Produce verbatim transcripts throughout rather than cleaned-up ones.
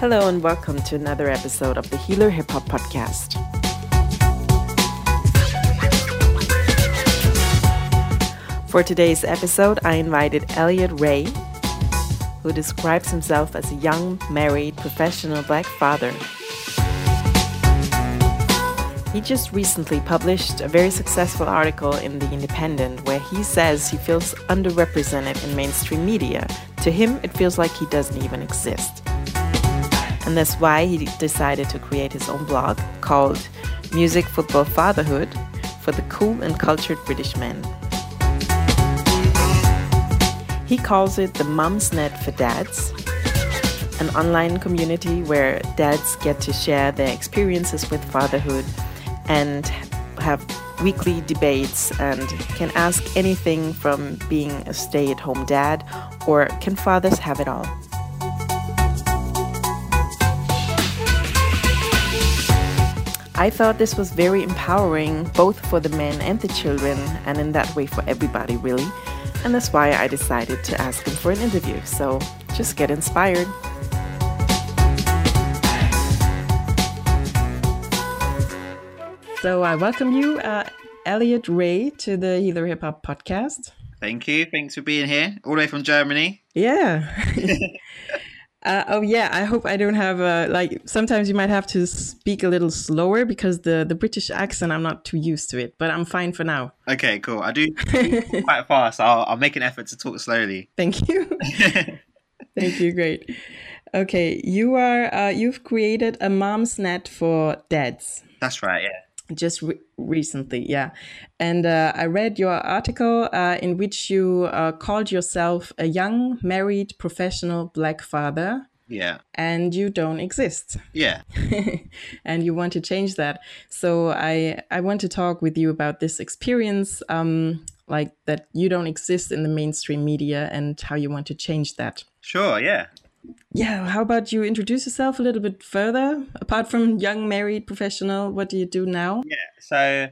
Hello and welcome to another episode of the Healer Hip Hop Podcast. For today's episode, I invited Elliott Rae, who describes himself as a young, married, professional black father. He just recently published a very successful article in The Independent where he says he feels underrepresented in mainstream media. To him, it feels like he doesn't even exist. And that's why he decided to create his own blog called Music Football Fatherhood for the cool and cultured British men. He calls it the Mumsnet for Dads, an online community where dads get to share their experiences with fatherhood and have weekly debates and can ask anything from being a stay-at-home dad or can fathers have it all? I thought this was very empowering, both for the men and the children, and in that way for everybody, really. And that's why I decided to ask him for an interview. So just get inspired. So I welcome you, uh, Elliott Rae, to the Healer Hip Hop Podcast. Thank you. Thanks for being here, all the way from Germany. Yeah. Uh, oh yeah, I hope I don't have uh, like sometimes you might have to speak a little slower because the, the British accent, I'm not too used to it, but I'm fine for now. Okay, cool. I do quite fast. I'll, I'll make an effort to talk slowly. Thank you. Thank you. Great. Okay, you are uh, you've created a Mumsnet for dads. That's right. Yeah. Just re- recently, yeah. And uh, I read your article uh, in which you uh, called yourself a young, married, professional black father. Yeah. And you don't exist. Yeah. And you want to change that. So I, I want to talk with you about this experience, um, like that you don't exist in the mainstream media and how you want to change that. Sure, yeah. Yeah, how about you introduce yourself a little bit further? Apart from young, married, professional, what do you do now? Yeah, so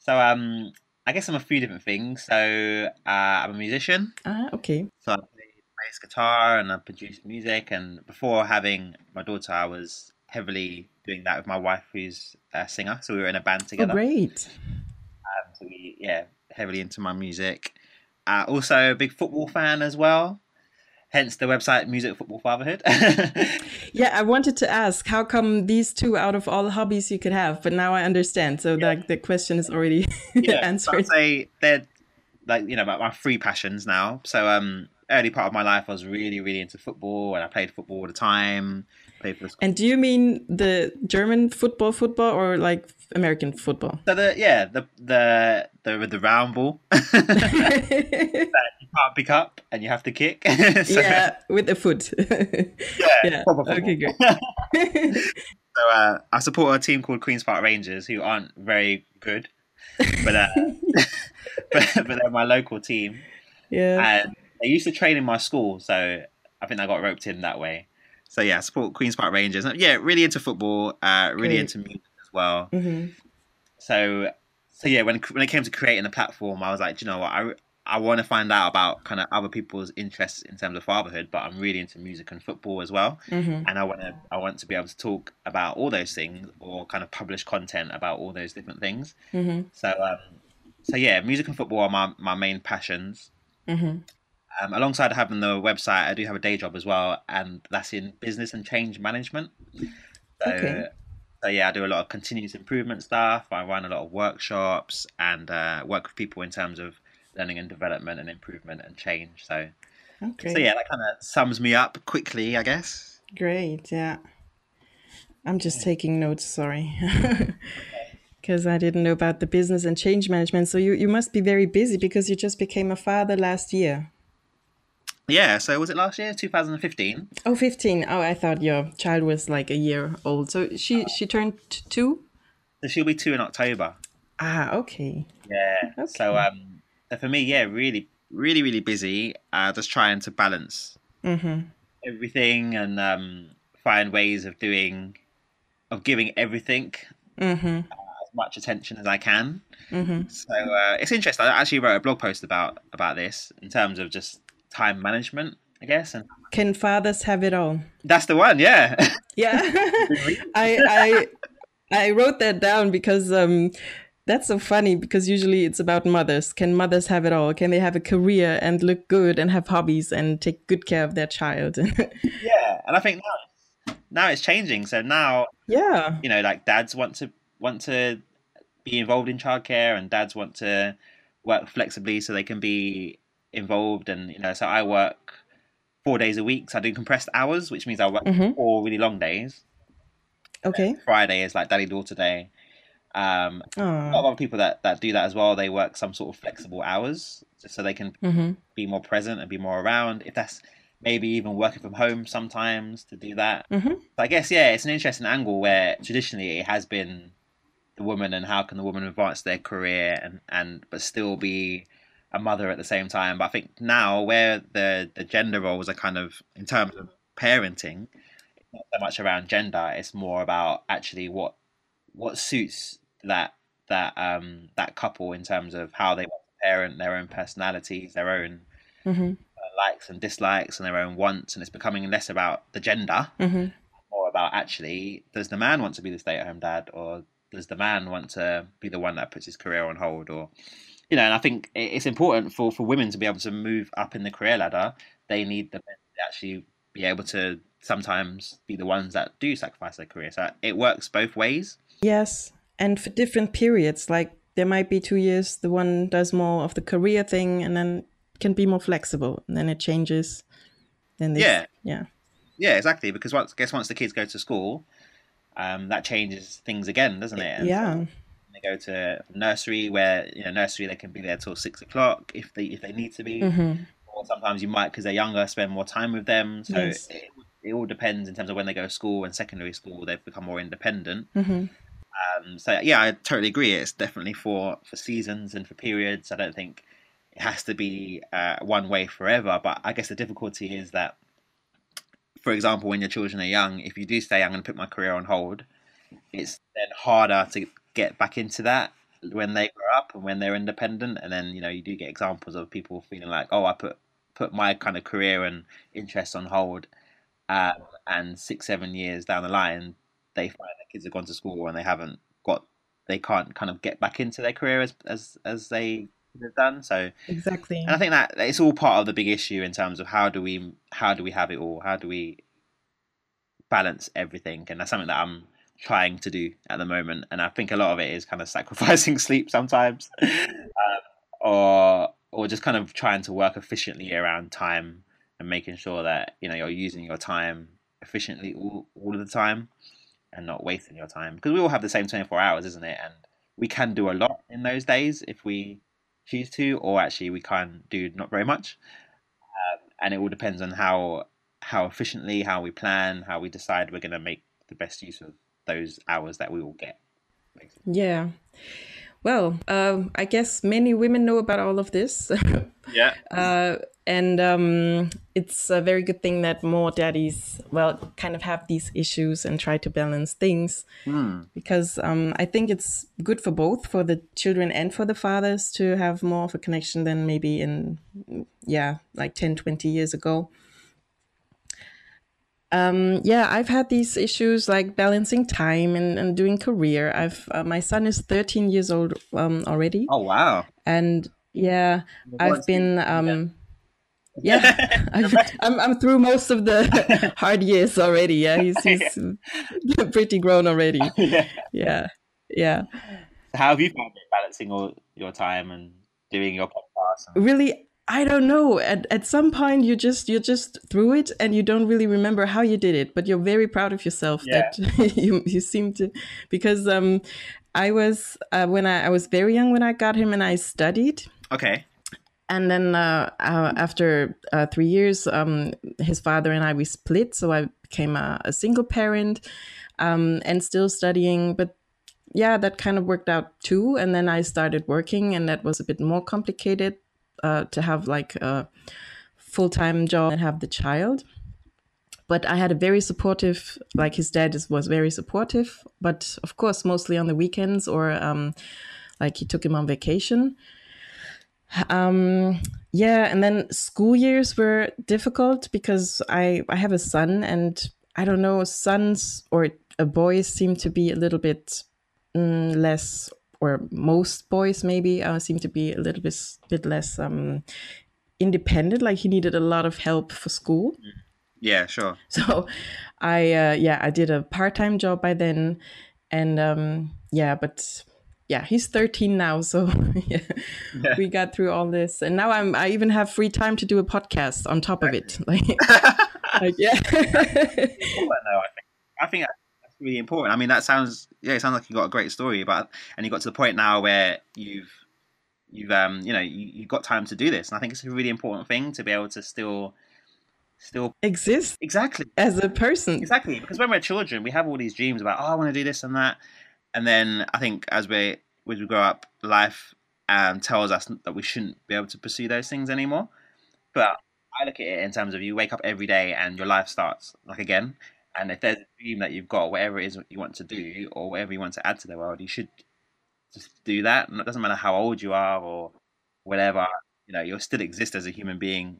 so um, I guess I'm a few different things. So uh, I'm a musician. Ah, okay. So I play bass guitar and I produce music. And before having my daughter, I was heavily doing that with my wife, who's a singer. So we were in a band together. Oh, great. Um, so we, yeah, heavily into my music. Uh, also a big football fan as well. Hence the website Music Football Fatherhood. Yeah, I wanted to ask, how come these two out of all hobbies you could have? But now I understand. So yeah. the, the question is already yeah, answered. I'd say they're like, you know, my, my three passions now. So um, early part of my life, I was really, really into football and I played football all the time. Played for the school. And do you mean the German football football or like American football? So the, yeah, the, the, the, the round ball. Can't pick up and you have to kick. So, yeah, with the foot. yeah, yeah. Okay, good. So uh, I support a team called Queen's Park Rangers who aren't very good, but uh, but, but they're my local team. Yeah, and they used to train in my school, so I think I got roped in that way. So yeah, I support Queen's Park Rangers. Yeah, really into football. Uh, really Great. Into music as well. Mm-hmm. So so yeah, when when it came to creating a platform, I was like, do you know what, I. I want to find out about kind of other people's interests in terms of fatherhood, but I'm really into music and football as well. Mm-hmm. And I want to, I want to be able to talk about all those things or kind of publish content about all those different things. Mm-hmm. So, um, so yeah, music and football are my, my main passions. Mm-hmm. Um, alongside having the website, I do have a day job as well. And that's in business and change management. So, okay. So yeah, I do a lot of continuous improvement stuff. I run a lot of workshops and uh, work with people in terms of learning and development and improvement and change. So, okay. So yeah, that kind of sums me up quickly, I guess. Great, yeah. I'm just yeah. taking notes, sorry. Because I didn't know about the business and change management. So you, you must be very busy because you just became a father last year. Yeah, so was it last year, two thousand fifteen? Oh, fifteen. Oh, I thought your child was like a year old. So she, oh. she turned two? So she'll be two in October. Ah, okay. Yeah, okay. So... um. For me, yeah, really, really, really busy. Uh, just trying to balance mm-hmm. everything and um, find ways of doing, of giving everything mm-hmm. uh, as much attention as I can. Mm-hmm. So uh, it's interesting. I actually wrote a blog post about about this in terms of just time management. I guess. And can fathers have it all? That's the one. Yeah. Yeah. I, I I wrote that down because um, that's so funny, because usually it's about mothers. Can mothers have it all? Can they have a career and look good and have hobbies and take good care of their child? Yeah. And I think now, now it's changing. So now, yeah, you know, like dads want to want to be involved in childcare, and dads want to work flexibly so they can be involved. And, you know, so I work four days a week. So I do compressed hours, which means I work mm-hmm. four really long days. Okay. And Friday is like daddy daughter day. Um, a lot of people that, that do that as well, they work some sort of flexible hours just so they can mm-hmm. be more present and be more around. If that's maybe even working from home sometimes to do that. Mm-hmm. So I guess, yeah, it's an interesting angle where traditionally it has been the woman and how can the woman advance their career and, and but still be a mother at the same time. But I think now where the, the gender roles are kind of, in terms of parenting, not so much around gender, it's more about actually what what suits that that um that couple in terms of how they want to parent, their own personalities, their own mm-hmm. uh, likes and dislikes and their own wants. And it's becoming less about the gender, mm-hmm. more about actually, does the man want to be the stay-at-home dad, or does the man want to be the one that puts his career on hold? Or, you know, and I think it's important for for women to be able to move up in the career ladder. They need the men to actually be able to sometimes be the ones that do sacrifice their career. So it works both ways. Yes. And for different periods, like there might be two years, the one does more of the career thing and then can be more flexible, and then it changes. Then this, yeah. Yeah. Yeah, exactly. Because once, I guess once the kids go to school, um, that changes things again, doesn't it? And yeah. So they go to nursery where, you know, nursery, they can be there till six o'clock if they, if they need to be. Mm-hmm. Or sometimes you might, because they're younger, spend more time with them. So yes. it, it all depends in terms of when they go to school, and secondary school, they've become more independent. Mm-hmm. Um, so yeah, I totally agree. It's definitely for, for seasons and for periods. I don't think it has to be uh, one way forever. But I guess the difficulty is that, for example, when your children are young, if you do say, I'm going to put my career on hold, it's then harder to get back into that when they grow up and when they're independent. And then, you know, you do get examples of people feeling like, oh, I put, put my kind of career and interests on hold. Um, and six, seven years down the line, they find that kids have gone to school and they haven't got, they can't kind of get back into their career as as, as they have done. So exactly, and I think that it's all part of the big issue in terms of how do we how do we have it all? How do we balance everything? And that's something that I'm trying to do at the moment. And I think a lot of it is kind of sacrificing sleep sometimes, um, or or just kind of trying to work efficiently around time. And making sure that, you know, you're using your time efficiently all, all of the time and not wasting your time. Because we all have the same twenty-four hours, isn't it? And we can do a lot in those days if we choose to, or actually we can do not very much. Um, and it all depends on how how efficiently, how we plan, how we decide we're going to make the best use of those hours that we all get. Basically. Yeah. Well, uh, I guess many women know about all of this. Yeah. Uh, and um, it's a very good thing that more daddies, well, kind of have these issues and try to balance things. Mm. Because um, I think it's good for both, for the children and for the fathers, to have more of a connection than maybe in, yeah, like ten, twenty years ago. Um, yeah, I've had these issues like balancing time and, and doing career. I've uh, my son is thirteen years old um, already. Oh, wow. And yeah, I've been, um, yeah, I've, I'm I'm through most of the hard years already. Yeah, he's, he's pretty grown already. Yeah. Yeah. Yeah. How have you found it balancing all your time and doing your podcast? And- really? I don't know. At at some point, you just you're just through it, and you don't really remember how you did it. But you're very proud of yourself, yeah. that you you seem to, because um, I was uh, when I, I was very young when I got him, and I studied. Okay. And then uh, uh, after uh, three years, um, his father and I we split, so I became a, a single parent, um, and still studying, but. Yeah, that kind of worked out too. And then I started working, and that was a bit more complicated. Uh, to have like a full-time job and have the child. But I had a very supportive, like his dad is, was very supportive, but of course, mostly on the weekends or um, like he took him on vacation. Um, Yeah, and then school years were difficult because I, I have a son, and I don't know, sons or boys seem to be a little bit mm, less, or most boys maybe uh, seem to be a little bit, bit less um, independent. Like he needed a lot of help for school. Yeah, sure. So I, uh, yeah, I did a part-time job by then. And um, yeah, but... yeah, he's thirteen now, so yeah, yeah. We got through all this, and now I'm. I even have free time to do a podcast on top of it. Like, like yeah. I think that's really important. I mean, that sounds yeah, it sounds like you got a great story, but and you got to the point now where you've you've um you know you, you've got time to do this, and I think it's a really important thing to be able to still still exist exactly as a person exactly because when we're children, we have all these dreams about oh, I want to do this and that. And then I think as we as we grow up, life um, tells us that we shouldn't be able to pursue those things anymore. But I look at it in terms of you wake up every day and your life starts like again. And if there's a dream that you've got, whatever it is you want to do or whatever you want to add to the world, you should just do that. And it doesn't matter how old you are or whatever, you know, you'll still exist as a human being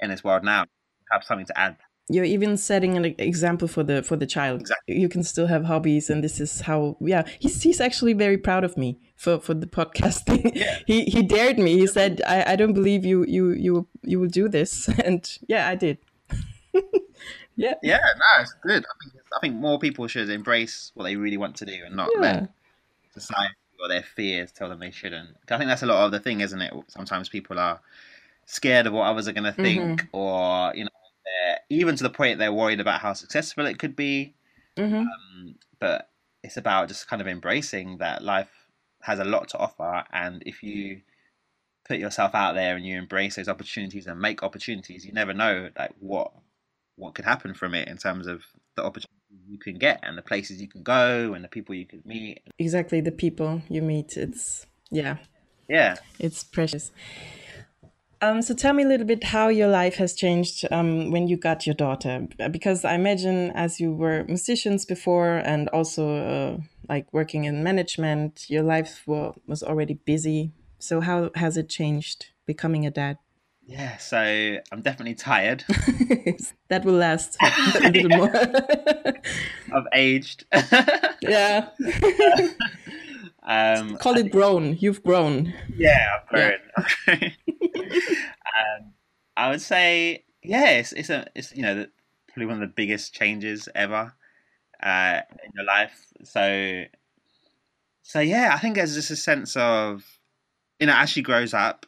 in this world now. You have something to add. You're even setting an example for the for the child. Exactly. You can still have hobbies, and this is how. Yeah, he's he's actually very proud of me for, for the podcasting. Yeah. he he dared me. He said, "I, I don't believe you you you you will do this," and yeah, I did. yeah. Yeah, no, it's good. I think I think more people should embrace what they really want to do, and not yeah. let society or their fears tell them they shouldn't. I think that's a lot of the thing, isn't it? Sometimes people are scared of what others are going to think, mm-hmm. or you know. Uh, even to the point they're worried about how successful it could be. Mm-hmm. Um, but it's about just kind of embracing that life has a lot to offer. And if you put yourself out there and you embrace those opportunities and make opportunities, you never know like what what could happen from it in terms of the opportunities you can get and the places you can go and the people you can meet. Exactly, the people you meet. It's, yeah. Yeah. It's precious. Um, so tell me a little bit how your life has changed um, when you got your daughter, because I imagine as you were musicians before and also uh, like working in management, your life were, was already busy. So how has it changed becoming a dad? Yeah, so I'm definitely tired. That will last a little more. I've aged. yeah. Um, Call it grown. You've grown. Yeah, I've grown. Yeah. um, I would say, yeah, it's, it's a, it's you know, the, probably one of the biggest changes ever uh, in your life. So, so yeah, I think there's just a sense of, you know, as she grows up,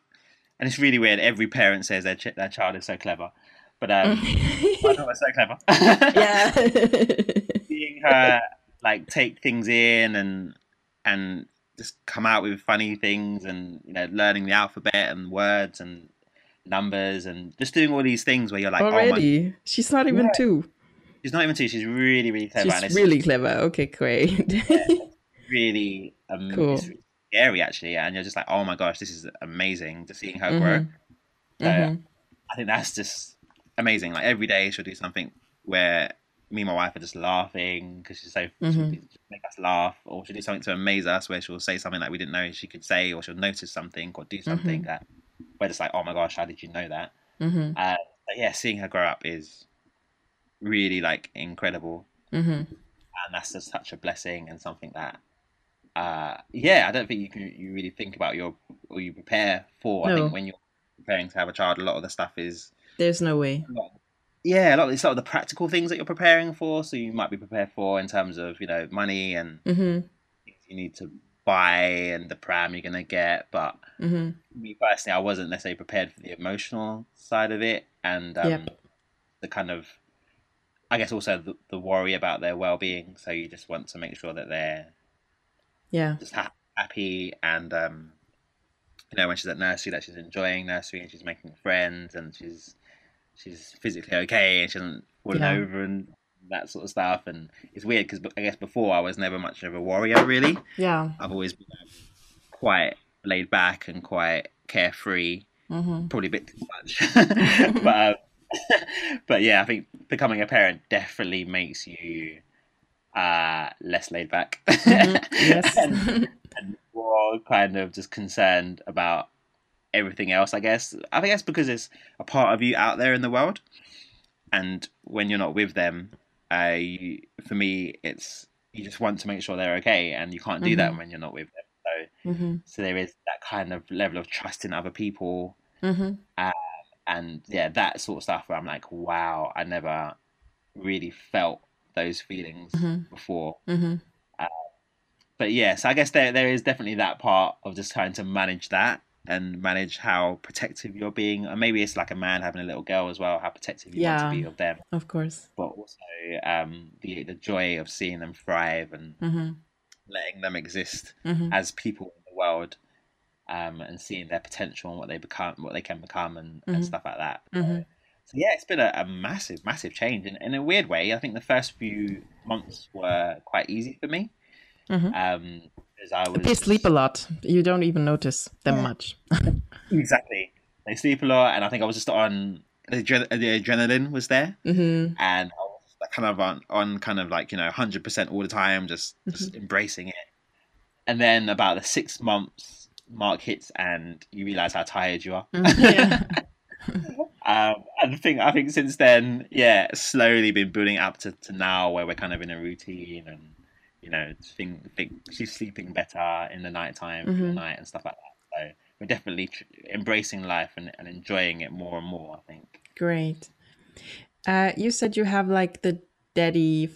and it's really weird. Every parent says their ch- their child is so clever, but um, I know it's so clever. yeah, seeing her like take things in and. and just come out with funny things and, you know, learning the alphabet and words and numbers and just doing all these things where you're like, already? Oh my... She's not even yeah. two. She's not even two. She's really, really clever. She's really clever. Okay, great. yeah, really um, cool. It's really scary, actually. And you're just like, oh my gosh, this is amazing to seeing her mm-hmm. grow. So mm-hmm. I think that's just amazing. Like every day she'll do something where... me and my wife are just laughing because she's so mm-hmm. she'll make us laugh, or she'll do something to amaze us where she'll say something that we didn't know she could say, or she'll notice something or do something mm-hmm. that we're just like, oh my gosh, how did you know that? Mm-hmm. Uh, but yeah, seeing her grow up is really like incredible, mm-hmm. and that's just such a blessing and something that, uh, yeah, I don't think you can you really think about your or you prepare for. No. I think when you're preparing to have a child, a lot of the stuff is there's no way. Yeah, a lot of it's sort of the practical things that you're preparing for. So you might be prepared for in terms of, you know, money and mm-hmm. things you need to buy and the pram you're going to get. But mm-hmm. me personally, I wasn't necessarily prepared for the emotional side of it. And um, yep. the kind of, I guess also the, the worry about their well-being. So you just want to make sure that they're yeah just ha- happy and, um, you know, when she's at nursery, that she's enjoying nursery and she's making friends and she's... she's physically okay and she doesn't fall yeah. over and that sort of stuff. And it's weird because I guess before I was never much of a warrior, really. Yeah. I've always been quite laid back and quite carefree, mm-hmm. probably a bit too much. but, um, but yeah, I think becoming a parent definitely makes you uh, less laid back. Mm-hmm. Yes. and, and more kind of just concerned about everything else, I guess. I think that's because it's a part of you out there in the world. And when you're not with them, I, for me, it's, you just want to make sure they're okay, and you can't do mm-hmm. that when you're not with them. So, mm-hmm. so there is that kind of level of trust in other people. Mm-hmm. Uh, and yeah, that sort of stuff where I'm like, wow, I never really felt those feelings mm-hmm. before. Mm-hmm. Uh, but yeah, so I guess there there is definitely that part of just trying to manage that and manage how protective you're being. And maybe it's like a man having a little girl as well, how protective you yeah, want to be of them. Of course. But also um, the, the joy of seeing them thrive and mm-hmm. letting them exist mm-hmm. as people in the world, um, and seeing their potential and what they become, what they can become, and, mm-hmm. and stuff like that. Mm-hmm. So, so yeah, it's been a, a massive, massive change. And in a weird way, I think the first few months were quite easy for me. Mm-hmm. Um, I was, they sleep a lot. You don't even notice them yeah. much. Exactly. They sleep a lot, and I think I was just on the, adre- the adrenaline was there, mm-hmm. and I was kind of on, on kind of like, you know, one hundred percent all the time, just, just mm-hmm. embracing it. And then about the six months mark hits, and you realize how tired you are. Mm-hmm. Yeah. um, and I think I think since then, yeah, slowly been building up to, to now, where we're kind of in a routine and. You know, think, think she's sleeping better in the night time, mm-hmm. the night and stuff like that. So we're definitely tr- embracing life and, and enjoying it more and more, I think. Great. Uh, you said you have like the daddy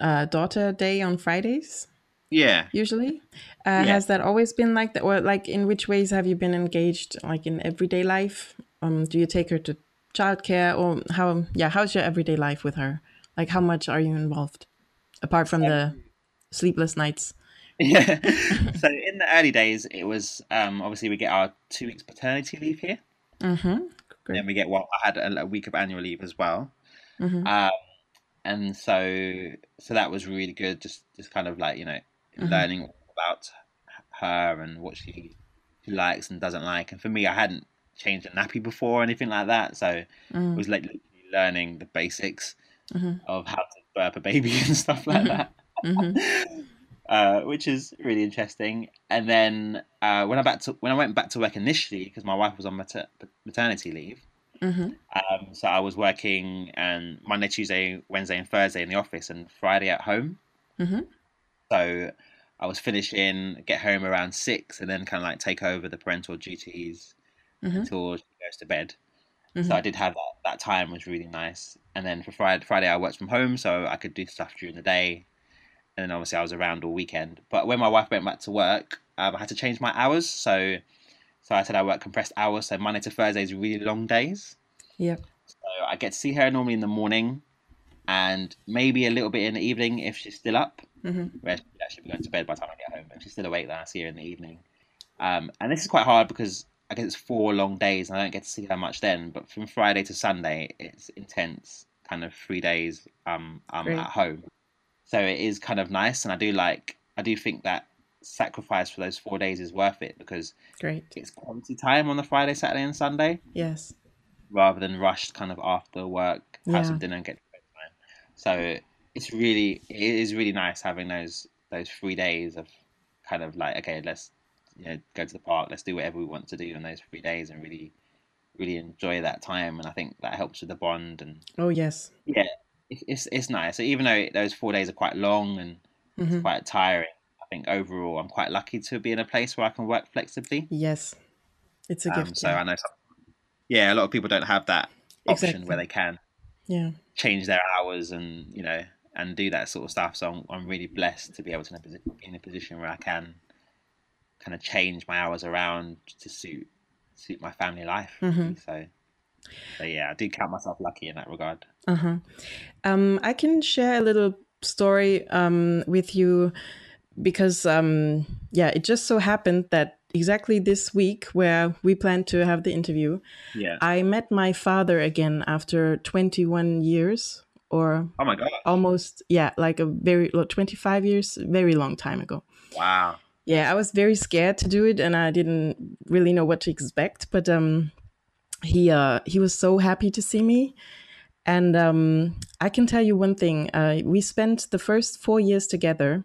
uh, daughter day on Fridays? Yeah. Usually? Uh, yeah. Has that always been like that? Or like in which ways have you been engaged, like in everyday life? Um, do you take her to childcare, or how, yeah, how's your everyday life with her? Like how much are you involved? Apart from the sleepless nights. Yeah. So in the early days, it was um, obviously we get our two weeks paternity leave here. Mm-hmm. Great. Then we get, well, I had a, a week of annual leave as well. Mm-hmm. Um, and so so that was really good, just, just kind of like, you know, mm-hmm. learning about her and what she, she likes and doesn't like. And for me, I hadn't changed a nappy before or anything like that. So mm. it was like learning the basics mm-hmm. of how to burp a baby and stuff like that, mm-hmm. uh, which is really interesting. And then uh, when I back to when I went back to work initially, because my wife was on mater- maternity leave, mm-hmm. um, so I was working and Monday, Tuesday, Wednesday, and Thursday in the office, and Friday at home. Mm-hmm. So I was finishing, get home around six, and then kind of like take over the parental duties mm-hmm. until she goes to bed. Mm-hmm. So I did have that, that time was really nice. And then for Friday, Friday I worked from home, so I could do stuff during the day. And then obviously I was around all weekend. But when my wife went back to work, um, I had to change my hours. So so I said I work compressed hours. So Monday to Thursday is really long days. Yep. So I get to see her normally in the morning and maybe a little bit in the evening if she's still up. Mm-hmm. Where she'll actually be going to bed by the time I get home. But if she's still awake, then I see her in the evening. Um, and this is quite hard because... I guess it's four long days and I don't get to see her much then, but from Friday to Sunday it's intense, kind of three days um I'm at home. So it is kind of nice, and I do like I do think that sacrifice for those four days is worth it, because Great. It's quality time on the Friday, Saturday and Sunday. Yes. Rather than rushed kind of after work, have yeah. some dinner and get to bed time. So it's really it is really nice having those those three days of kind of like, okay, let's you know, go to the park, let's do whatever we want to do on those three days and really, really enjoy that time. And I think that helps with the bond. And oh, yes. Yeah, it's it's nice. So even though those four days are quite long and mm-hmm. it's quite tiring, I think overall I'm quite lucky to be in a place where I can work flexibly. Yes, it's a gift. Um, so yeah. I know, some, yeah, a lot of people don't have that option exactly. where they can yeah. change their hours and, you know, and do that sort of stuff. So I'm, I'm really blessed to be able to be in a position where I can kind of change my hours around to suit suit my family life. Mm-hmm. So, so yeah, I do count myself lucky in that regard. Uh-huh. Um, I can share a little story um, with you because, um, yeah, it just so happened that exactly this week where we planned to have the interview, yeah. I met my father again after twenty-one years or oh my God. almost, yeah, like a very, twenty-five years, very long time ago. Wow. Yeah, I was very scared to do it and I didn't really know what to expect, but um, he uh, he was so happy to see me. And um, I can tell you one thing. Uh, we spent the first four years together,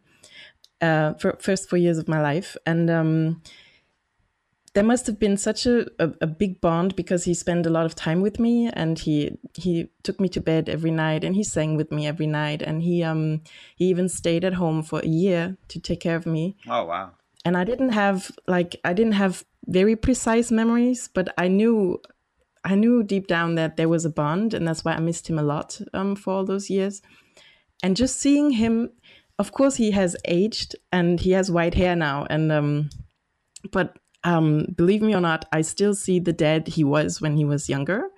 uh, for first four years of my life. And um, there must have been such a, a, a big bond because he spent a lot of time with me, and he he took me to bed every night, and he sang with me every night, and he um he even stayed at home for a year to take care of me. Oh wow. And I didn't have like I didn't have very precise memories, but I knew I knew deep down that there was a bond, and that's why I missed him a lot um, for all those years. And just seeing him, of course, he has aged and he has white hair now. And um, but um, believe me or not, I still see the dad he was when he was younger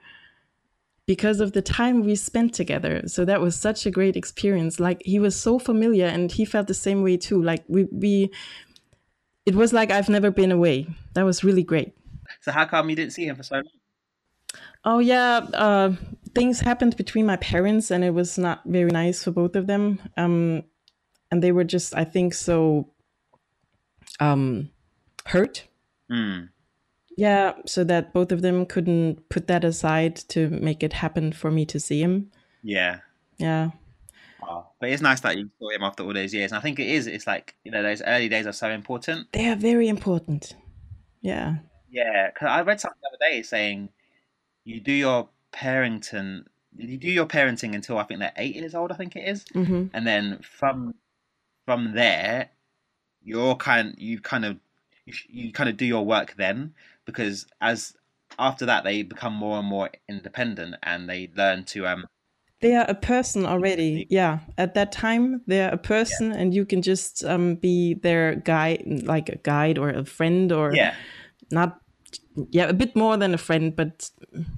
because of the time we spent together. So that was such a great experience. Like he was so familiar, and he felt the same way too. Like we, we it was like I've never been away. That was really great. So how come you didn't see him for so long? Oh, yeah. Uh, things happened between my parents, and it was not very nice for both of them. Um, and they were just, I think, so um, hurt. Mm. Yeah, so that both of them couldn't put that aside to make it happen for me to see him. Yeah. Yeah. Oh, but it's nice that you saw him after all those years. And I think it is. It's like, you know, those early days are so important. They are very important. Yeah. Yeah, because I read something the other day saying, You do your parenting. You do your parenting until I think they're eight years old. I think it is, mm-hmm. and then from from there, you're kind. You kind of you kind of do your work then, because as after that they become more and more independent, and they learn to. Um, they are a person already. Yeah, at that time they're a person, yeah. and you can just um, be their guide, like a guide or a friend, or yeah. not. Yeah, a bit more than a friend, but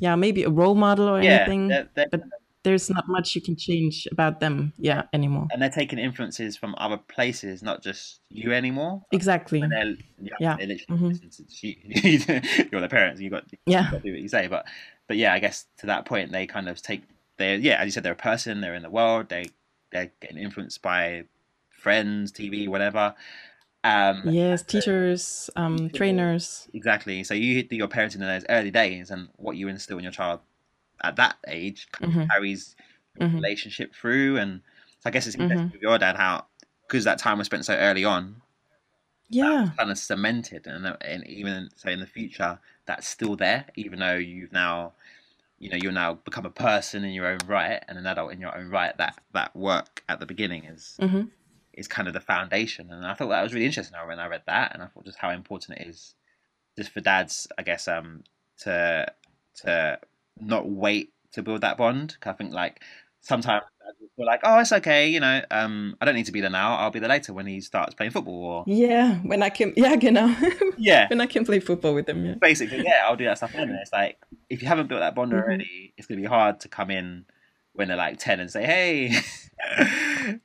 yeah, maybe a role model or yeah, anything. They're, they're, but there's not much you can change about them, yeah, anymore. And they're taking influences from other places, not just you anymore. Exactly. And they're, yeah, yeah. They're literally mm-hmm. listening to you. You're their parents. You got yeah. You got to do what you say, but but yeah, I guess to that point they kind of take they yeah, as you said, they're a person. They're in the world. They they're getting influenced by friends, T V, whatever. Um, yes, teachers, um, teachers, trainers. Exactly. So you do your parenting in those early days, and what you instill in your child at that age kind mm-hmm. of carries your mm-hmm. relationship through. And so I guess it's interesting mm-hmm. with your dad how, because that time was spent so early on, yeah, kind of cemented, and, and even so in the future that's still there, even though you've now, you know, you're now become a person in your own right and an adult in your own right. That that work at the beginning is. Mm-hmm. is kind of the foundation. And I thought that was really interesting when I read that, and I thought just how important it is just for dads, I guess, um, to to not wait to build that bond. Cause I think like sometimes we're like, oh, it's okay, you know, um, I don't need to be there now, I'll be there later when he starts playing football. Or yeah, when I can, yeah, genau. yeah. When I can play football with him. Yeah. Basically, yeah, I'll do that stuff then. And it's like, if you haven't built that bond already, mm-hmm. it's going to be hard to come in when they're like ten and say, hey,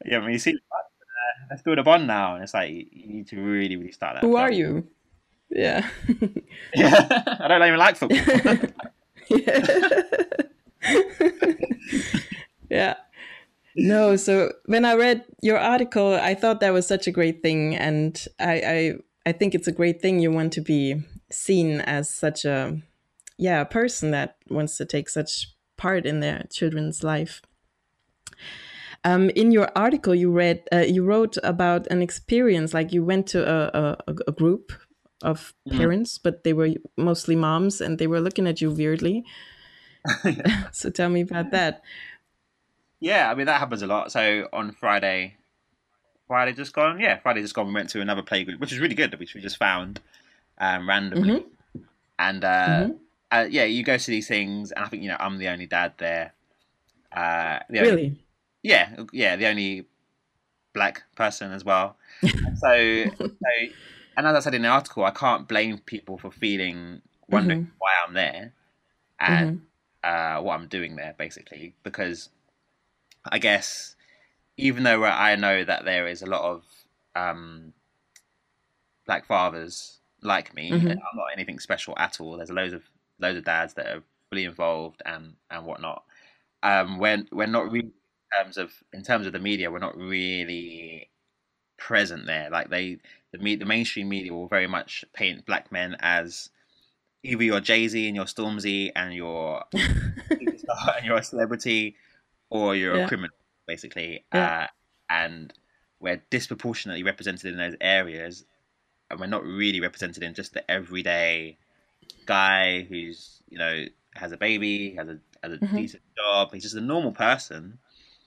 you haven't really seen it. Let's build a bond now. And it's like, you need to really, really start that. Who are you? Yeah. yeah. I don't even like football. yeah. yeah. No, so when I read your article, I thought that was such a great thing. And I, I, I think it's a great thing. You want to be seen as such a, yeah, a person that wants to take such part in their children's life. Um, in your article, you read, uh, you wrote about an experience, like you went to a, a, a group of parents, mm. but they were mostly moms, and they were looking at you weirdly. yeah. So tell me about that. Yeah, I mean, that happens a lot. So on Friday, Friday just gone, yeah, Friday just gone, we went to another play group, which is really good, which we just found um, randomly. Mm-hmm. And uh, mm-hmm. uh, yeah, you go to these things, and I think, you know, I'm the only dad there. Uh, the really? Only- Yeah, yeah, the only black person as well. so, so, and as I said in the article, I can't blame people for feeling, wondering mm-hmm. why I'm there and mm-hmm. uh, what I'm doing there, basically, because I guess even though I know that there is a lot of um, black fathers like me, mm-hmm. and I'm not anything special at all. There's loads of loads of dads that are fully involved and and whatnot. Um, we're we're not really. Terms of in terms of the media, we're not really present there. Like they, the me, the mainstream media will very much paint black men as either you're Jay-Z and you're Stormzy and you're superstar and you're a celebrity, or you're yeah. a criminal, basically. Yeah. Uh, and we're disproportionately represented in those areas, and we're not really represented in just the everyday guy who's, you know, has a baby, has a, has a mm-hmm. decent job. He's just a normal person.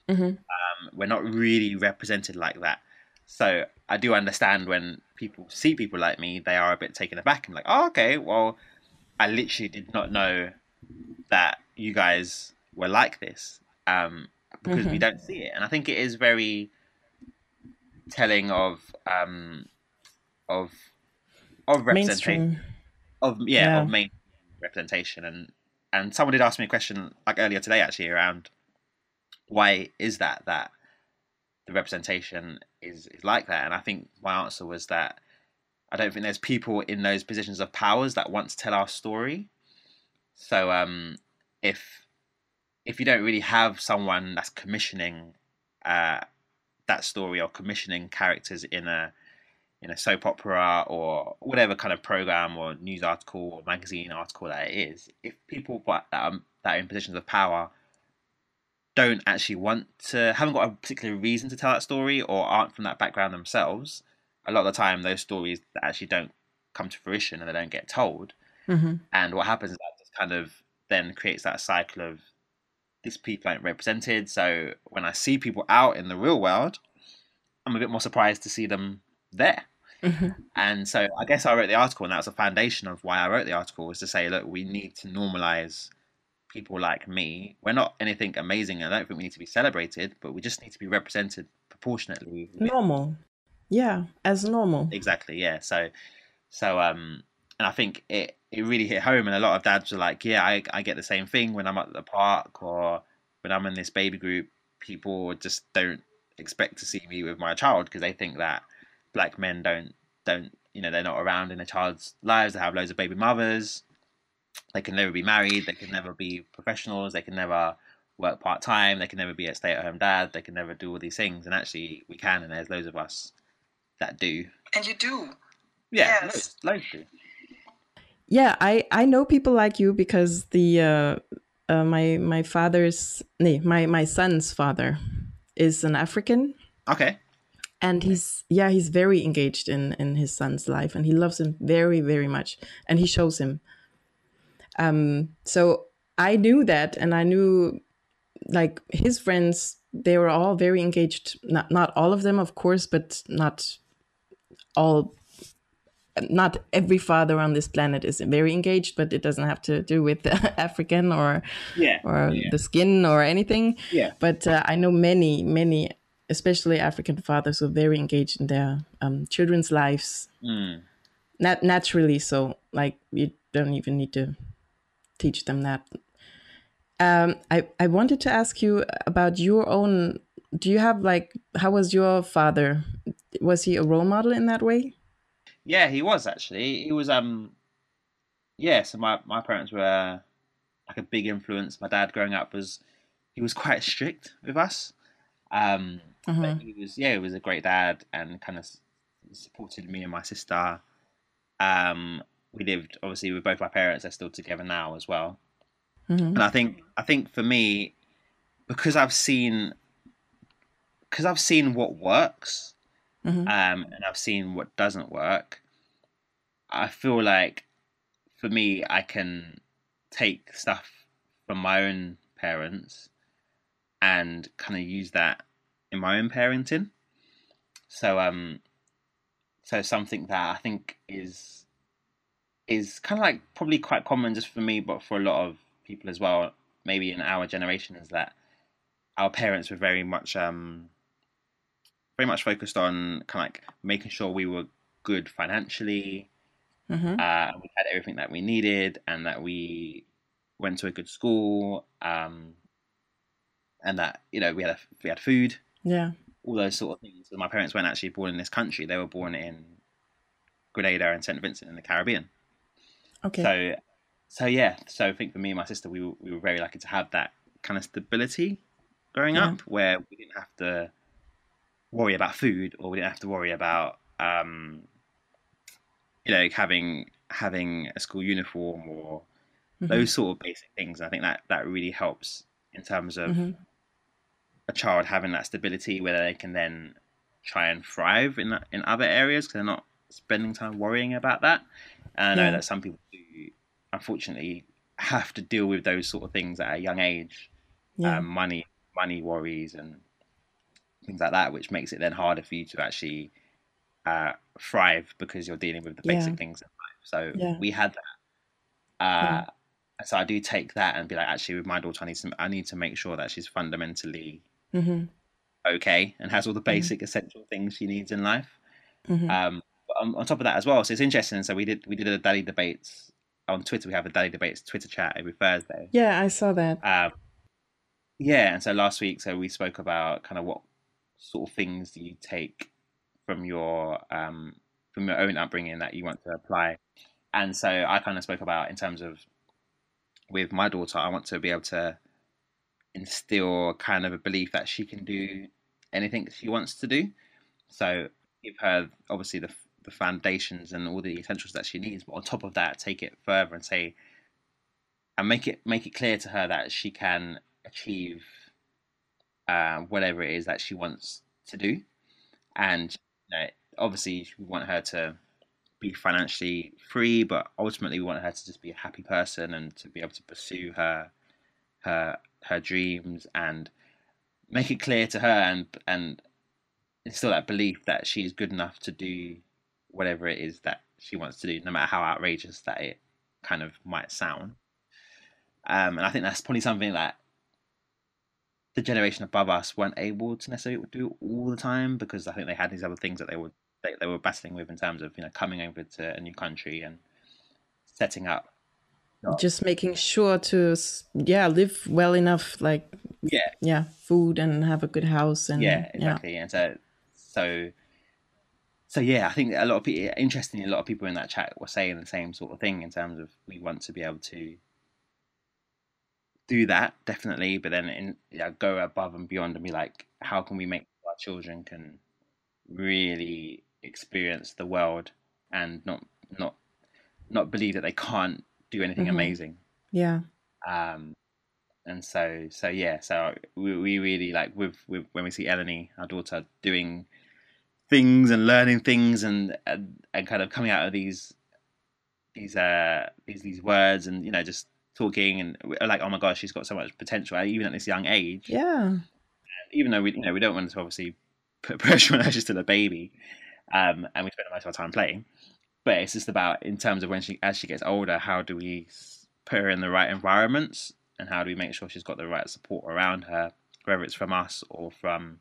Mm-hmm. Um, we're not really represented like that. So I do understand when people see people like me, they are a bit taken aback and like, oh, okay, well, I literally did not know that you guys were like this, um, because mm-hmm. we don't see it. And I think it is very telling of um, of of representation, of yeah, yeah, of main representation. And and someone did ask me a question like earlier today, actually, around why is that that the representation is, is like that. And I think my answer was that I don't think there's people in those positions of powers that want to tell our story. So um, if if you don't really have someone that's commissioning uh, that story, or commissioning characters in a in a soap opera or whatever kind of program or news article or magazine article that it is, if people that are, that are in positions of power don't actually want to, haven't got a particular reason to tell that story, or aren't from that background themselves, a lot of the time those stories actually don't come to fruition and they don't get told. Mm-hmm. And what happens is that just kind of then creates that cycle of these people aren't represented. So when I see people out in the real world, I'm a bit more surprised to see them there. Mm-hmm. And so I guess I wrote the article, and that was the foundation of why I wrote the article, was to say, look, we need to normalize people like me. We're not anything amazing. I don't think we need to be celebrated, but we just need to be represented proportionately. Normal. Yeah, as normal. Exactly, yeah. So, so um, and I think it, it really hit home, and a lot of dads are like, yeah, I, I get the same thing when I'm at the park or when I'm in this baby group. People just don't expect to see me with my child because they think that black men don't, don't you know, they're not around in a child's lives. They have loads of baby mothers. They can never be married. They can never be professionals. They can never work part-time. They can never be a stay-at-home dad. They can never do all these things. And actually, we can, and there's loads of us that do. And you do. Yeah, yes. loads, loads do. Yeah, I, I know people like you because the uh, uh, my my father's no, my my son's father is an African. Okay. And he's yeah he's very engaged in in his son's life, and he loves him very very much, and he shows him. Um. So I knew that, and I knew like his friends. They were all very engaged. Not not all of them, of course, but not all. Not every father on this planet is very engaged, but it doesn't have to do with African or yeah, or yeah. the skin or anything. Yeah. But uh, I know many, many, especially African fathers, who are very engaged in their um, children's lives. Mm. Nat- naturally so. Like, you don't even need to teach them that. Um, I, I wanted to ask you about your own... Do you have, like, how was your father? Was he a role model in that way? Yeah, he was actually. He was, um, yeah, so my, my parents were like a big influence. My dad growing up was, he was quite strict with us. Um, uh-huh. But he was, yeah, he was a great dad and kind of supported me and my sister. Um, we lived, obviously, with both my parents. They're still together now as well. Mm-hmm. And I think, I think for me, because I've seen, because I've seen what works. Mm-hmm. Um, and I've seen what doesn't work, I feel like for me, I can take stuff from my own parents and kind of use that in my own parenting. So, um, so something that I think is, is kind of like probably quite common just for me, but for a lot of people as well, maybe in our generation, is that our parents were very much, um, very much focused on kind of like making sure we were good financially, mm-hmm. uh, we had everything that we needed, and that we went to a good school, um, and that, you know, we had a, we had food, yeah, all those sort of things. So my parents weren't actually born in this country; they were born in Grenada and Saint Vincent in the Caribbean. Okay. So, so yeah, so I think for me and my sister, we were, we were very lucky to have that kind of stability growing yeah. up, where we didn't have to worry about food, or we didn't have to worry about, um, you know, having having a school uniform or mm-hmm. those sort of basic things. I think that, that really helps in terms of mm-hmm. a child having that stability, where they can then try and thrive in in other areas, because they're not spending time worrying about that. And I know yeah. that some people do, unfortunately, have to deal with those sort of things at a young age, yeah. um, money, money worries and things like that, which makes it then harder for you to actually uh, thrive because you're dealing with the basic yeah. things in life. So yeah. we had that. Uh, yeah. So I do take that and be like, actually, with my daughter, I need to, I need to make sure that she's fundamentally mm-hmm. okay and has all the basic mm-hmm. essential things she needs in life. Mm-hmm. Um, but on, on top of that as well, so it's interesting. So we did we did a Daddy Debates on Twitter. We have a Daddy Debates Twitter chat every Thursday. Yeah, I saw that. Um, yeah, and so last week, so we spoke about kind of what sort of things do you take from your um, from your own upbringing that you want to apply. And so I kind of spoke about in terms of with my daughter, I want to be able to instill kind of a belief that she can do anything she wants to do. So give her obviously the, the foundations and all the essentials that she needs, but on top of that, take it further and say, and make it make it clear to her that she can achieve uh, whatever it is that she wants to do. And you know, obviously we want her to be financially free, but ultimately we want her to just be a happy person and to be able to pursue her her her dreams, and make it clear to her and and instill that belief that she is good enough to do whatever it is that she wants to do, no matter how outrageous that it kind of might sound. Um, and I think that's probably something that the generation above us weren't able to necessarily do all the time, because I think they had these other things that they would They, they were battling with in terms of, you know, coming over to a new country and setting up. Just making sure to, yeah, live well enough, like, yeah, yeah, food and have a good house. And yeah, exactly. Yeah. And so, so, so, yeah, I think a lot of people, interestingly, a lot of people in that chat were saying the same sort of thing in terms of we want to be able to do that, definitely, but then in, you know, go above and beyond and be like, how can we make sure our children can really experience the world and not not not believe that they can't do anything mm-hmm. amazing. Yeah. Um and so so yeah, so we, we really like with, with when we see Eleni, our daughter, doing things and learning things and, and and kind of coming out of these these uh these these words and, you know, just talking and like, oh my gosh, she's got so much potential even at this young age. Yeah. And even though we you know we don't want to obviously put pressure on her, she's still a baby, um, and we spend most of our time playing. But it's just about, in terms of when she, as she gets older, how do we put her in the right environments and how do we make sure she's got the right support around her, whether it's from us or from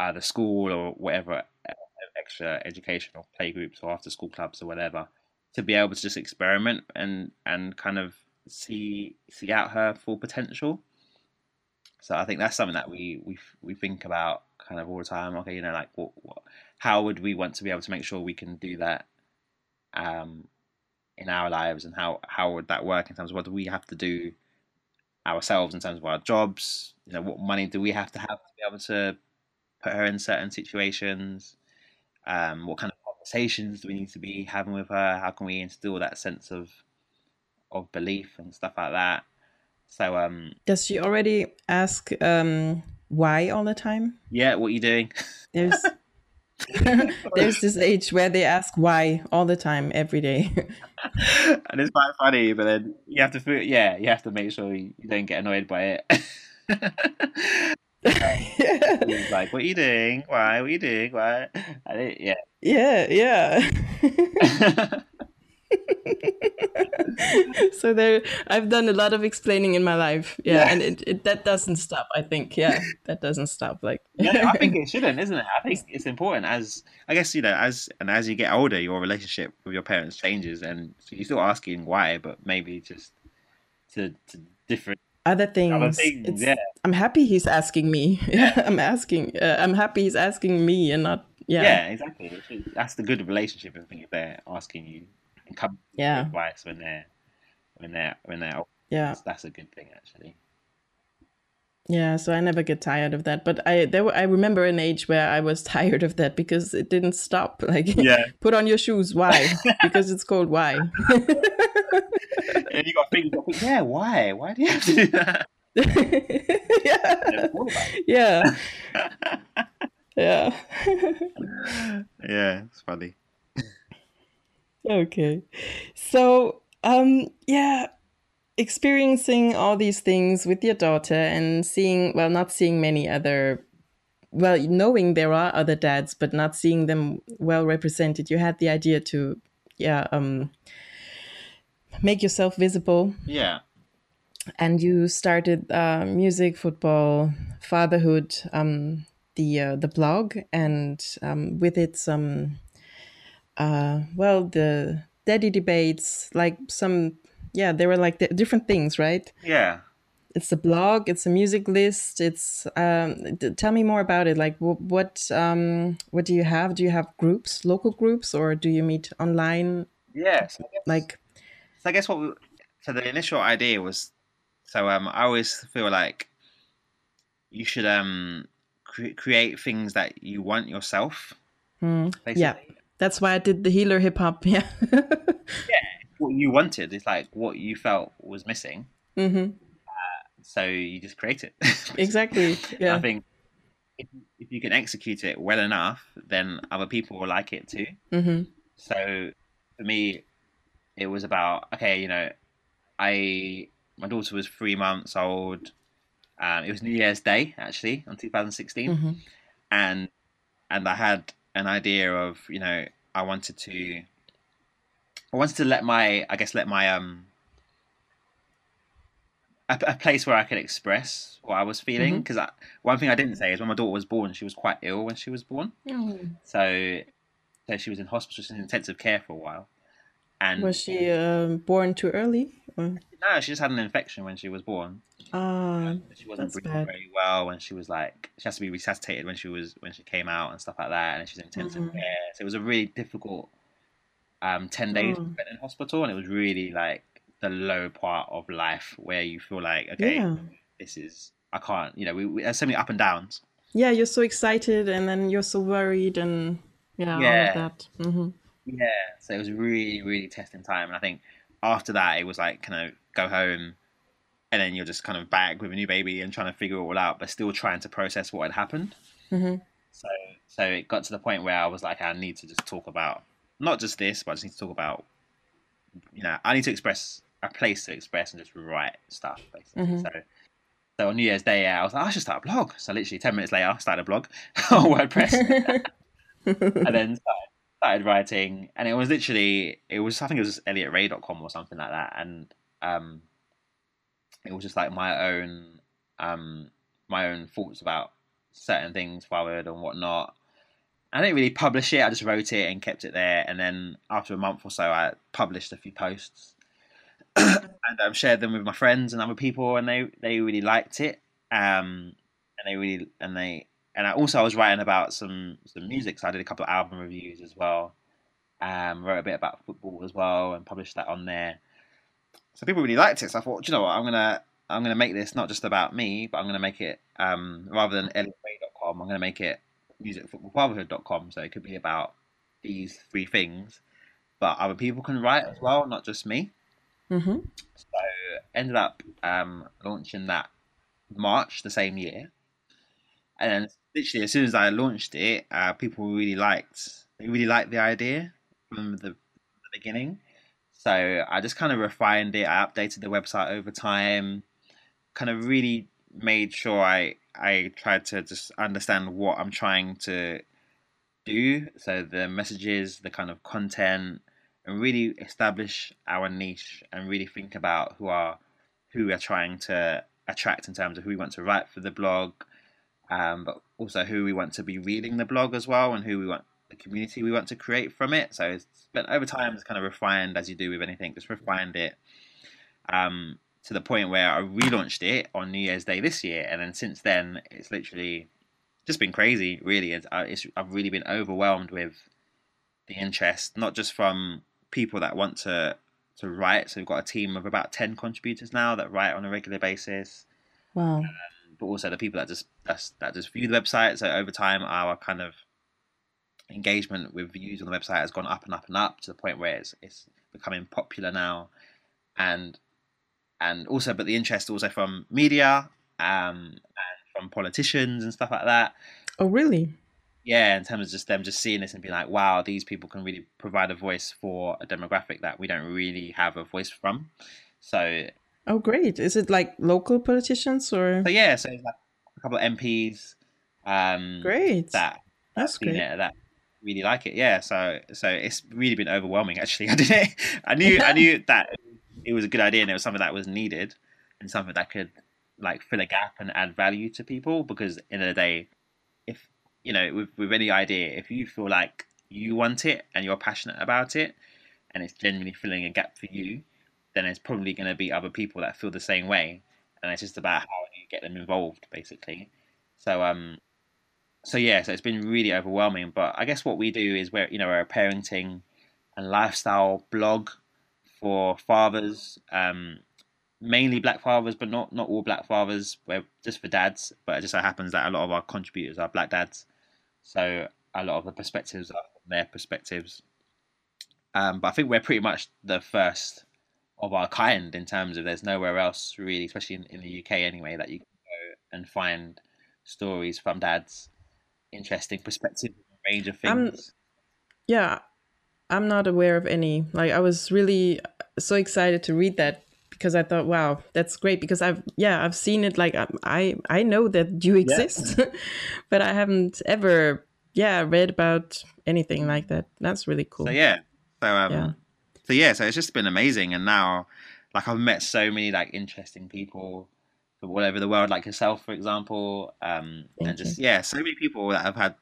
uh, the school or whatever, uh, extra education or play groups or after school clubs or whatever, to be able to just experiment and, and kind of see see out her full potential. So I think that's something that we we we think about kind of all the time. Okay, you know, like what, what how would we want to be able to make sure we can do that um in our lives, and how how would that work in terms of what do we have to do ourselves in terms of our jobs, you know, what money do we have to have to be able to put her in certain situations, um what kind of conversations do we need to be having with her, how can we instill that sense of of belief and stuff like that. So um does she already ask um why all the time? Yeah, what are you doing? There's there's this age where they ask why all the time, every day. And it's quite funny, but then you have to, yeah, you have to make sure you don't get annoyed by it. Yeah. It's like, what are you doing? Why? What are you doing? Why? I didn't, yeah. Yeah, yeah. So there, I've done a lot of explaining in my life, yeah, yeah. and it, it that doesn't stop. I think, yeah, that doesn't stop. Like, yeah, I think it shouldn't, isn't it? I think it's important. As I guess you know, as and as you get older, your relationship with your parents changes, and so you're still asking why, but maybe just to, to different other things. Other things yeah. I'm happy he's asking me. Yeah, I'm asking. Uh, I'm happy he's asking me, and not. Yeah, yeah, exactly. That's the good relationship. I think if they're asking you. And come yeah. advice when they're when they're when they're old. Yeah, that's, that's a good thing actually. Yeah, so I never get tired of that. But I there were, I remember an age where I was tired of that because it didn't stop. Like, yeah. Put on your shoes, why? Because it's cold, why? And you got to think, yeah, why? Why do you have to do that? Yeah, yeah, yeah. Yeah, it's funny. Okay. So, um, yeah, experiencing all these things with your daughter and seeing, well, not seeing many other, well, knowing there are other dads, but not seeing them well represented, you had the idea to, yeah, um, make yourself visible. Yeah. And you started uh, Music Football Fatherhood, um, the uh, the blog, and um, with it some, uh, well, the daddy debates, like some, yeah, there were like the different things, right? Yeah. It's a blog. It's a music list. It's um, th- tell me more about it. Like, w- what um, what do you have? Do you have groups, local groups, or do you meet online? Yes. Yeah, so like, so I guess what we, so the initial idea was. So um, I always feel like you should um cre- create things that you want yourself. Mm. Yeah, that's why I did the healer hip hop. Yeah, yeah, what you wanted is like what you felt was missing. Mm-hmm. Uh, so you just create it. Exactly. Yeah. I think if, if you can execute it well enough, then other people will like it too. Mm-hmm. So for me, it was about okay, you know, I. My daughter was three months old. Um, it was New Year's Day, actually, on two thousand sixteen. Mm-hmm. And and I had an idea of, you know, I wanted to... I wanted to let my, I guess, let my... um A, a place where I could express what I was feeling. Because mm-hmm. one thing I didn't say is when my daughter was born, she was quite ill when she was born. Mm-hmm. So, so she was in hospital, she was in intensive care for a while. And was she uh, born too early? Or? No, she just had an infection when she was born. Ah, uh, she wasn't breathing very well, and she was like she has to be resuscitated when she was when she came out and stuff like that, and she's in intensive mm-hmm. care. So it was a really difficult um, ten days oh. spent in hospital, and it was really like the low part of life where you feel like okay, yeah. this is I can't. You know, we, we there's so many up and downs. Yeah, you're so excited, and then you're so worried, and yeah, yeah. all of that. Mm-hmm. Yeah, so it was really, really testing time. And I think after that, it was like, kind of go home and then you're just kind of back with a new baby and trying to figure it all out, but still trying to process what had happened. Mm-hmm. So so it got to the point where I was like, I need to just talk about, not just this, but I just need to talk about, you know, I need to express a place to express and just write stuff, basically. Mm-hmm. So so on New Year's Day, I was like, I should start a blog. So literally ten minutes later, I started a blog on WordPress. And then started. started writing, and it was literally it was I think it was Elliott Rae dot com or something like that, and um, it was just like my own um, my own thoughts about certain things, forward and whatnot. I didn't really publish it; I just wrote it and kept it there. And then after a month or so, I published a few posts and um, shared them with my friends and other people, and they they really liked it. Um, and they really and they. And I also I was writing about some, some music, so I did a couple of album reviews as well. Um, wrote a bit about football as well, and published that on there. So people really liked it. So I thought, do you know what, I'm gonna I'm gonna make this not just about me, but I'm gonna make it um, rather than Elliott Rae dot com, I'm gonna make it music football fatherhood dot com. So it could be about these three things, but other people can write as well, not just me. Mm-hmm. So ended up um, launching that March the same year. And literally, as soon as I launched it, uh, people really liked they really liked the idea from the, the beginning. So I just kind of refined it. I updated the website over time, kind of really made sure I I tried to just understand what I'm trying to do. So the messages, the kind of content, and really establish our niche and really think about who are who we are trying to attract in terms of who we want to write for the blog. Um, but also who we want to be reading the blog as well, and who we want the community we want to create from it. So it's been over time, it's kind of refined as you do with anything, just refined it um, to the point where I relaunched it on New Year's Day this year. And then since then, it's literally just been crazy, really. It's, it's, I've really been overwhelmed with the interest, not just from people that want to, to write. So we've got a team of about ten contributors now that write on a regular basis. Wow. Um, but also the people that just that just view the website. So over time, our kind of engagement with views on the website has gone up and up and up to the point where it's it's becoming popular now, and and also, but the interest also from media um, and from politicians and stuff like that. Oh, really? Yeah, in terms of just them just seeing this and being like, wow, these people can really provide a voice for a demographic that we don't really have a voice from. So. Oh, great. Is it like local politicians or? So, yeah, so it's like a couple of M Ps. Um, great. That, That's great. It, that really like it. Yeah, so so it's really been overwhelming, actually. I didn't, I knew I knew that it was a good idea and it was something that was needed and something that could like fill a gap and add value to people, because at the end of the day, if you know, with, with any idea, if you feel like you want it and you're passionate about it and it's genuinely filling a gap for you, then it's probably going to be other people that feel the same way, and it's just about how you get them involved, basically. So um so yeah, so it's been really overwhelming, but I guess what we do is we're, you know, we're a parenting and lifestyle blog for fathers, um mainly black fathers, but not not all black fathers. We're just for dads, but it just so happens that a lot of our contributors are black dads, so a lot of the perspectives are their perspectives. Um but I think we're pretty much the first of our kind in terms of there's nowhere else really, especially in, in the U K anyway, that you can go and find stories from dads, interesting perspective, range of things. I'm, yeah, I'm not aware of any. Like, I was really so excited to read that because I thought, wow, that's great. Because I've, yeah, I've seen it. Like, I, I know that you exist, yeah. But I haven't ever, yeah, read about anything like that. That's really cool. So yeah, so um, yeah. so yeah, so it's just been amazing. And now, like, I've met so many like interesting people. All over the world, like yourself, for example, um, and just yeah, so many people that have had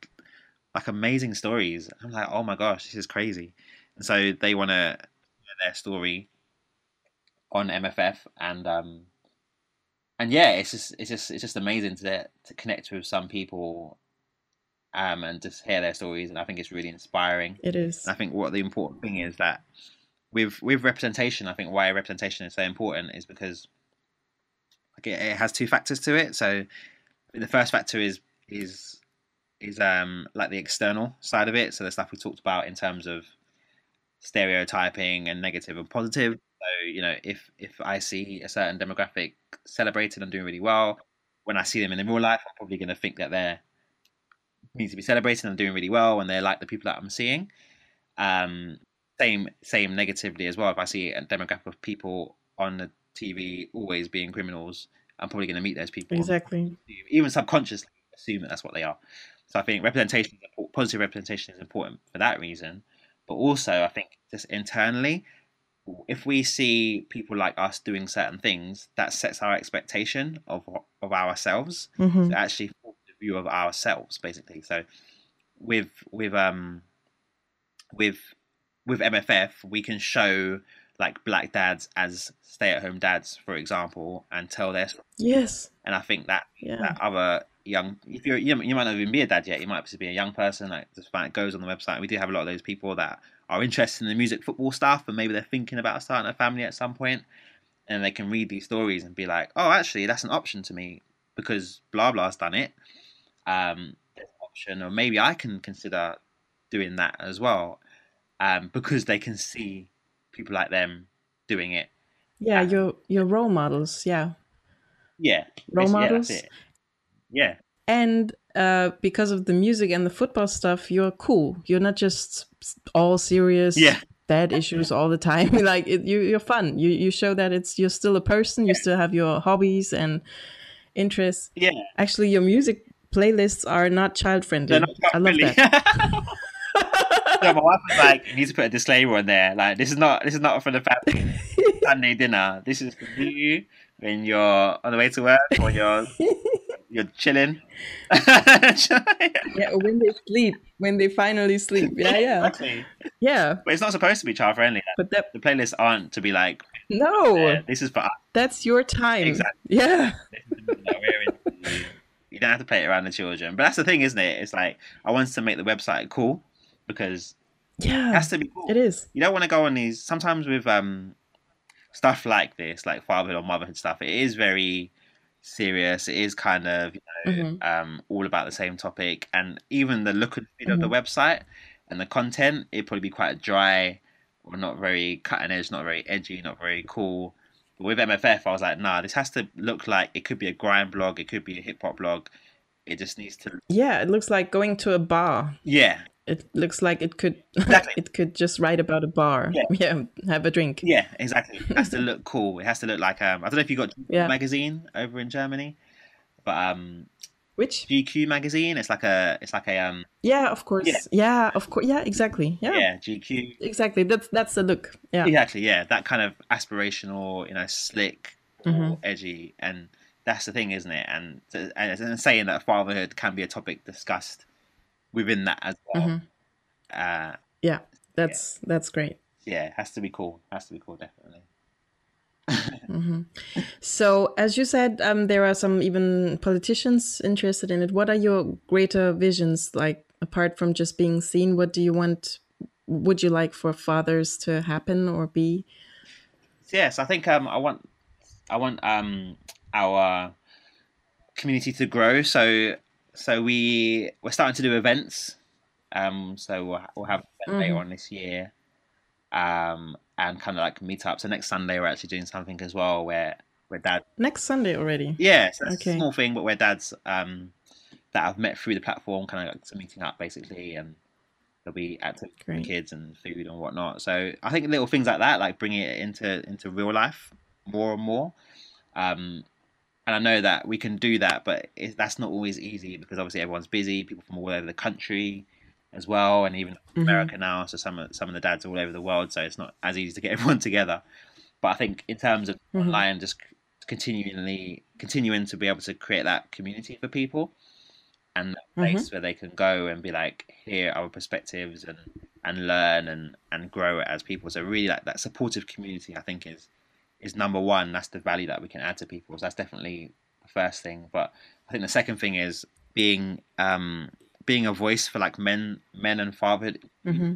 like amazing stories. I'm like, oh my gosh, this is crazy. And so they want to share their story on M F F, and um, and yeah, it's just it's just it's just amazing to to connect with some people, um, and just hear their stories. And I think it's really inspiring. It is. And I think what the important thing is that with with representation, I think why representation is so important is because it has two factors to it. So the first factor is is is um like the external side of it, so the stuff we talked about in terms of stereotyping and negative and positive. So, you know, if if I see a certain demographic celebrated and doing really well, when I see them in real life, I'm probably going to think that they're need to be celebrated and doing really well, and they're like the people that I'm seeing. um same same negatively as well. If I see a demographic of people on the T V always being criminals, I'm probably going to meet those people. Exactly. Even subconsciously assume that that's what they are. So I think representation, positive representation, is important for that reason. But also I think just internally, if we see people like us doing certain things, that sets our expectation of of ourselves. Mm-hmm. So actually form the view of ourselves, basically. So with with um with with M F F, we can show like black dads as stay-at-home dads, for example, and tell their story. Yes. And I think that yeah. that other young, if you're, you you might not even be a dad yet, you might just be a young person. Like, just find it goes on the website. We do have a lot of those people that are interested in the music football stuff, and maybe they're thinking about starting a family at some point, and they can read these stories and be like, oh, actually, that's an option to me because blah blah's done it. Um, there's an option, or maybe I can consider doing that as well, um, because they can see people like them doing it. Yeah, um, your your role models, yeah. Yeah. Role models. Yeah. That's it. Yeah. And uh, because of the music and the football stuff, you're cool. You're not just all serious yeah. dad issues all the time. Like, it, you, you're fun. You you show that it's you're still a person. Yeah. You still have your hobbies and interests. Yeah. Actually, your music playlists are not child friendly. Not child I love friendly. That. So my wife was like, you need to put a disclaimer on there. Like, this is not this is not for the family Sunday dinner. This is for you when you're on the way to work, or you're you're chilling. Yeah, or when they sleep, when they finally sleep. Yeah, yeah, exactly. Yeah. But it's not supposed to be child friendly. But that, the playlists aren't to be like, no, this is for us. That's your time. Exactly. Yeah. You don't have to play it around the children. But that's the thing, isn't it? It's like, I wanted to make the website cool. Because yeah, it has to be cool. It is. You don't want to go on these. Sometimes with um stuff like this, like fatherhood or motherhood stuff, it is very serious. It is kind of, you know, mm-hmm. um all about the same topic. And even the look and feel mm-hmm. of the website and the content, it'd probably be quite dry or not very cutting edge, not very edgy, not very cool. But with M F F, I was like, nah, this has to look like it could be a grind blog, it could be a hip hop blog, It just needs to. Yeah, it looks like going to a bar. Yeah. It looks like it could exactly. It could just write about a bar. Yeah. yeah, have a drink. Yeah, exactly. It has to look cool. It has to look like um. I don't know if you got yeah. magazine over in Germany, but um. Which G Q magazine? It's like a, it's like a um. Yeah, of course. Yeah, yeah of course. Yeah, exactly. Yeah. Yeah, G Q. Exactly. That's that's the look. Yeah. Exactly. Yeah, that kind of aspirational, you know, slick, mm-hmm. or edgy, and that's the thing, isn't it? And and saying that fatherhood can be a topic discussed within that as well. Mm-hmm. Uh, yeah, that's yeah. that's great. Yeah, it has to be cool. It has to be cool, definitely. mm-hmm. So, as you said, um, there are some even politicians interested in it. What are your greater visions, like apart from just being seen? What do you want? Would you like for fathers to happen or be? Yes, I think um, I want, I want um, our community to grow. So, so we we're starting to do events. Um, so we'll, we'll have an event mm-hmm. later on this year. Um. And kind of like meetups. So next Sunday we're actually doing something as well where where dad next Sunday already. Yeah, so that's okay. a small thing, but where dads um that I've met through the platform kind of like meeting up basically, and there'll be activities for kids and food and whatnot. So I think little things like that, like bringing it into into real life more and more. Um, and I know that we can do that, but it, that's not always easy because obviously everyone's busy. People from all over the country. As well, and even mm-hmm. America now, so some of some of the dads are all over the world, so it's not as easy to get everyone together. But I think in terms of mm-hmm. online, just continually continuing to be able to create that community for people, and that place mm-hmm. where they can go and be like, hear our perspectives and and learn and and grow as people. So really, like that supportive community, I think is is number one. That's the value that we can add to people. So that's definitely the first thing. But I think the second thing is being um, being a voice for like men men and fatherhood, mm-hmm.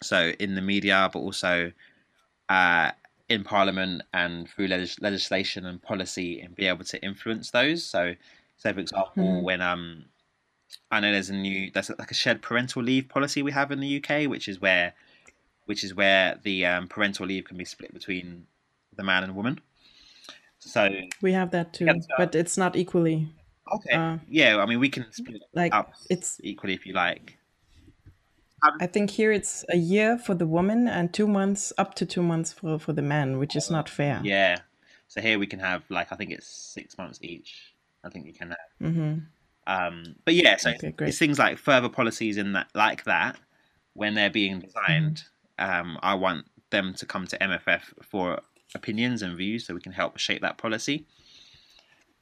so in the media but also uh in parliament and through legis- legislation and policy, and be able to influence those. So say for example mm-hmm. when um I know there's a new there's like a shared parental leave policy we have in the U K, which is where which is where the um, parental leave can be split between the man and woman. So we have that too, yeah, but it's not equally. Okay. Uh, yeah, I mean, we can split like it up it's, equally if you like. Um, I think here it's a year for the woman and two months, up to two months for, for the man, which is not fair. Yeah. So here we can have, like, I think it's six months each. I think you can have. Mm-hmm. Um, but yeah, so okay, it's things like further policies in that, like that, when they're being designed, mm-hmm. um, I want them to come to M F F for opinions and views so we can help shape that policy.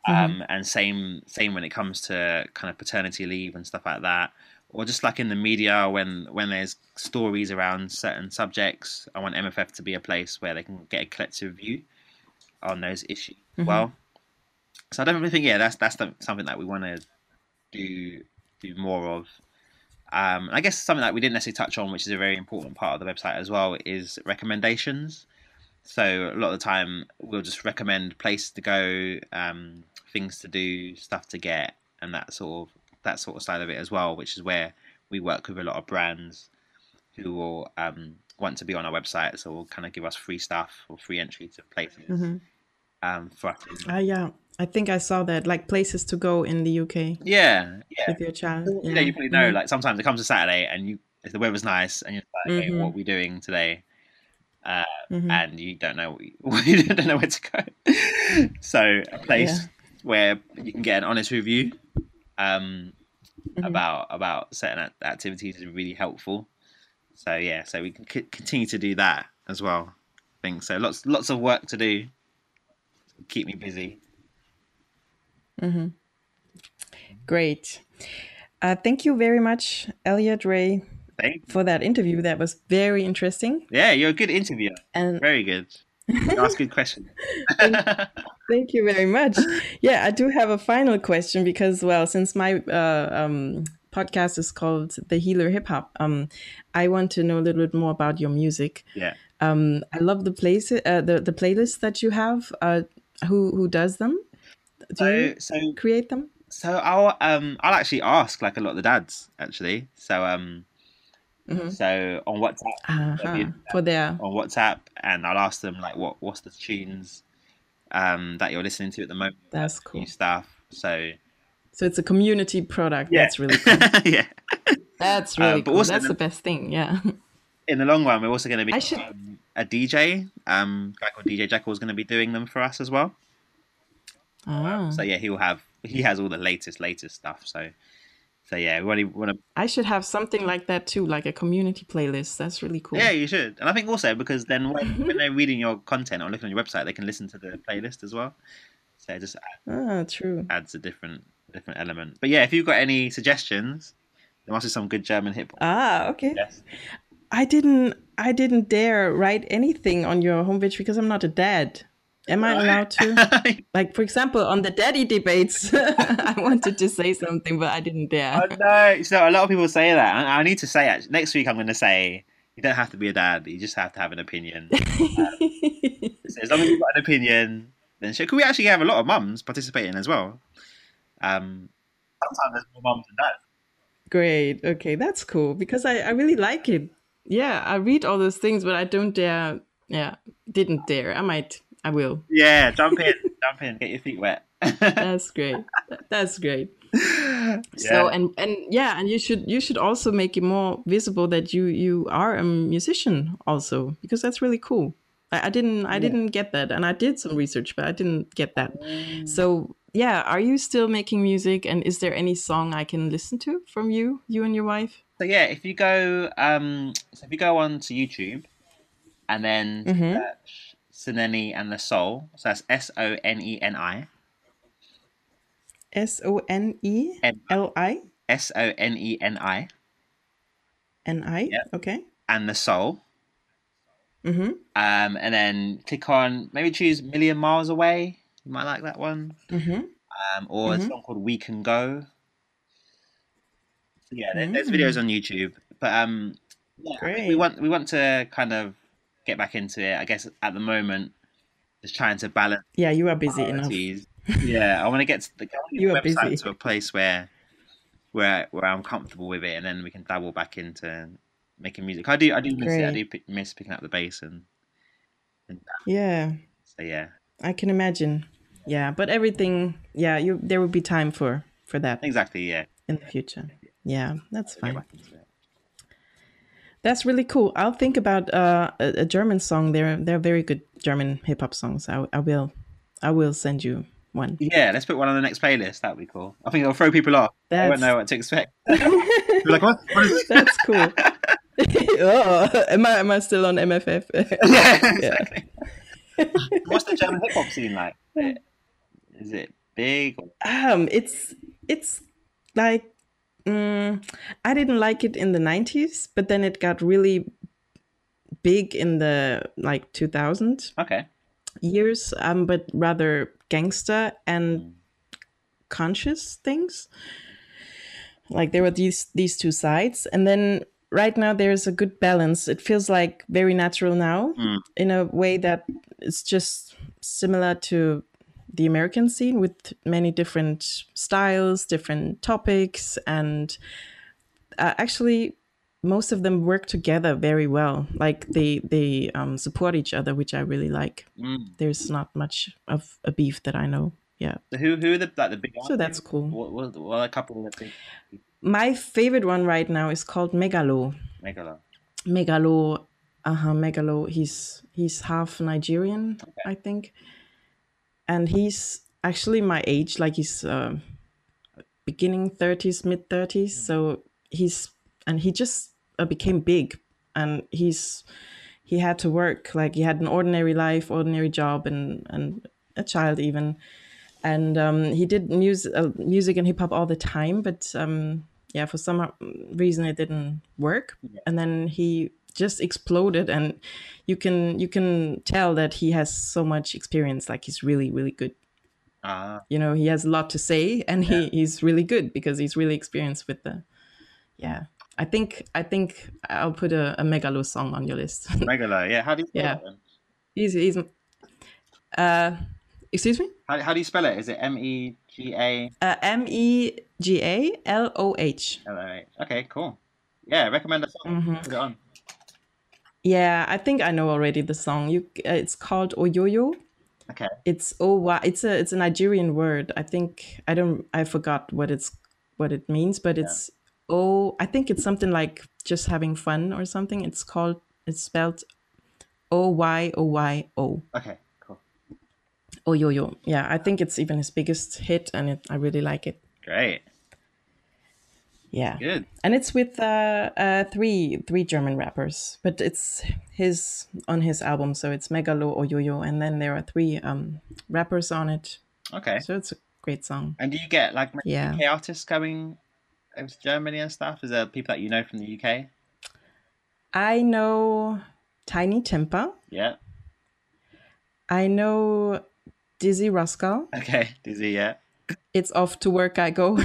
Mm-hmm. Um, and same same when it comes to kind of paternity leave and stuff like that, or just like in the media when when there's stories around certain subjects, I want M F F to be a place where they can get a collective view on those issues. Mm-hmm. Well, so I don't really think yeah that's that's the, something that we want to do do more of. Um, I guess something that we didn't necessarily touch on, which is a very important part of the website as well, is recommendations. So a lot of the time we'll just recommend places to go, um, things to do, stuff to get, and that sort of that sort of side of it as well, which is where we work with a lot of brands who will um, want to be on our website, so will kind of give us free stuff or free entry to places. Mm-hmm. Um, for us. Uh, yeah, I think I saw that, like places to go in the U K. Yeah, yeah. With your child, yeah. You know, you probably know. Mm-hmm. Like sometimes it comes to Saturday, and you if the weather's nice, and you're like, hey, mm-hmm. what are we doing today? Uh, mm-hmm. And you don't know you don't know where to go. So a place yeah. where you can get an honest review um, mm-hmm. about about certain activities is really helpful. So yeah, so we can c- continue to do that as well. I think so. Lots lots of work to do. Keep me busy. Mm-hmm. Great. Uh, thank you very much, Elliott Rae. For that interview, that was very interesting. Yeah, you're a good interviewer. And very good. You ask good questions. thank, thank you very much. Yeah, I do have a final question because, well, since my uh, um, podcast is called The Healer Hip Hop, um, I want to know a little bit more about your music. Yeah. Um, I love the place, uh, the the playlists that you have. Uh, who who does them? Do so, you so, create them? So I'll um I'll actually ask like a lot of the dads actually. So um. Mm-hmm. So on WhatsApp uh-huh. for their on WhatsApp, and I'll ask them like what what's the tunes um that you're listening to at the moment. That's cool. New stuff. So So it's a community product. Yeah. That's really cool. yeah. That's really um, cool. That's the, the best thing. Yeah. In the long run, we're also going to be I should... um, a D J. Um, a guy called D J Jekyll is going to be doing them for us as well. Oh. Um, so yeah, he will have. He has all the latest, latest stuff. So, so yeah, we really want to. I should have something like that too, like a community playlist. That's really cool. Yeah, you should. And I think also because then when, when they're reading your content or looking on your website, they can listen to the playlist as well. So it just adds, ah, true. adds a different different element. But yeah, if you've got any suggestions, there must be some good German hip hop. Ah, okay. Yes. I didn't. I didn't dare write anything on your homepage because I'm not a dad. Am I allowed to? Like, for example, on the daddy debates, I wanted to say something, but I didn't dare. Oh, no. So a lot of people say that. I, I need to say it. Next week I'm going to say, you don't have to be a dad. You just have to have an opinion. Um, so as long as you've got an opinion, then sure. Could we actually have a lot of mums participating as well? Um, sometimes there's more mums than dads. Great. Okay, that's cool because I, I really like it. Yeah, I read all those things, but I don't dare. Yeah, didn't dare. I might... I will. Yeah, jump in, jump in, get your feet wet. That's great. That's great. Yeah. So and and yeah, and you should you should also make it more visible that you you are a musician also, because that's really cool. I, I didn't I yeah. didn't get that, and I did some research, but I didn't get that. Mm. So yeah, are you still making music? And is there any song I can listen to from you, you and your wife? So yeah, if you go um, so if you go on to YouTube, and then. Mm-hmm. uh, Soneni and the Soul. So that's S O N E N I. S O N E L I? S O N E N I. N I, yep. Okay. And the Soul. Mm-hmm. Um, and then click on, maybe choose Million Miles Away. You might like that one. Mm-hmm. Um, or mm-hmm. a song called We Can Go. So yeah, there, mm-hmm. there's videos on YouTube. But um, yeah, we want we want to kind of get back into it. I guess at the moment, just trying to balance. Yeah, you are busy priorities. enough. Yeah, I want to get the, get the website busy. to a place where, where, where I'm comfortable with it, and then we can dabble back into making music. I do, I do miss Great. it. I do miss picking up the bass and. and yeah. So yeah. I can imagine. Yeah, but everything. Yeah, you. There will be time for for that. Exactly. Yeah. In the future. Yeah, that's fine. That's really cool. I'll think about uh, a, a German song. They're they're very good German hip hop songs. I I will, I will send you one. Yeah, let's put one on the next playlist. That'd be cool. I think it'll throw people off. That's... I won't know what to expect. Like, what? What is... That's cool. oh, am I am I still on M F F? yeah, exactly. Yeah. What's the German hip hop scene like? Is it big? Or... Um, it's it's like. Mm, I didn't like it in the nineties, but then it got really big in the like two thousand okay. years, um, but rather gangster and mm. conscious things. Like there were these, these two sides. And then right now there's a good balance. It feels like very natural now mm. in a way that it's just similar to the American scene with many different styles, different topics, and uh, actually most of them work together very well. Like they they um, support each other, which I really like. Mm. There's not much of a beef that I know. Yeah. So who who are the like the big? So that's people? cool. What what, what are a couple of the big? My favorite one right now is called Megaloh. Megaloh. Megaloh. Uh huh. Megaloh. He's he's half Nigerian, okay. I think. And he's actually my age, like he's uh, beginning thirties, mid thirties. So he's, and he just uh, became big, and he's, he had to work. Like he had an ordinary life, ordinary job, and, and a child even. And um, he did music, uh, music and hip hop all the time, but um, yeah, for some reason it didn't work. Yeah. And then he just exploded, and you can you can tell that he has so much experience. Like he's really really good, uh, you know, he has a lot to say, and yeah. he, he's really good because he's really experienced with the yeah I think I think I'll put a, a Megaloh song on your list. Megaloh, yeah. How do you spell yeah it? He's, he's uh excuse me, how, how do you spell it? Is it M E G A uh, M E G A L O H? L O H. Okay, cool. Yeah, recommend the song. Mm-hmm. Put it on. Yeah, I think I know already the song. You, uh, it's called Oyoyo. Okay. It's oh wow. It's a it's a Nigerian word. I think I don't I forgot what it's what it means, but it's yeah. oh I think it's something like just having fun or something. It's called it's spelled O Y O Y O. Okay, cool. Oh yo yo. Yeah, I think it's even his biggest hit, and it, I really like it. Great. Yeah. Good. And it's with uh, uh, three three German rappers, but it's his on his album, so it's Megaloh, Oyoyo, and then there are three um, rappers on it. Okay. So it's a great song. And do you get like yeah. U K artists going over to Germany and stuff? Is there people that you know from the U K? I know Tiny Tempa. Yeah. I know Dizzy Rascal. Okay, Dizzy, yeah. It's off to work I go.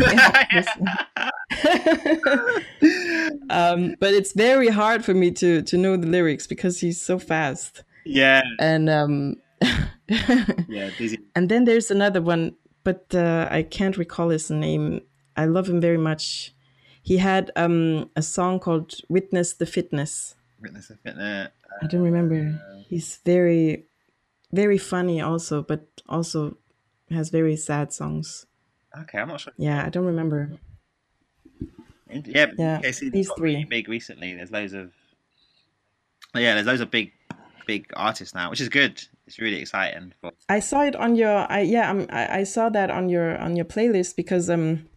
um, but it's very hard for me to to know the lyrics because he's so fast. Yeah. And um, yeah. Dizzy. And then there's another one, but uh, I can't recall his name. I love him very much. He had um, a song called "Witness the Fitness." Witness the Fitness. Uh, I don't remember. He's very, very funny also, but also has very sad songs. Okay, I'm not sure. Yeah, I don't remember. Yeah, but yeah, the these three really big recently. There's loads of yeah, there's loads of big, big artists now, which is good. It's really exciting. For... I saw it on your, I yeah, um, I, I saw that on your on your playlist because um,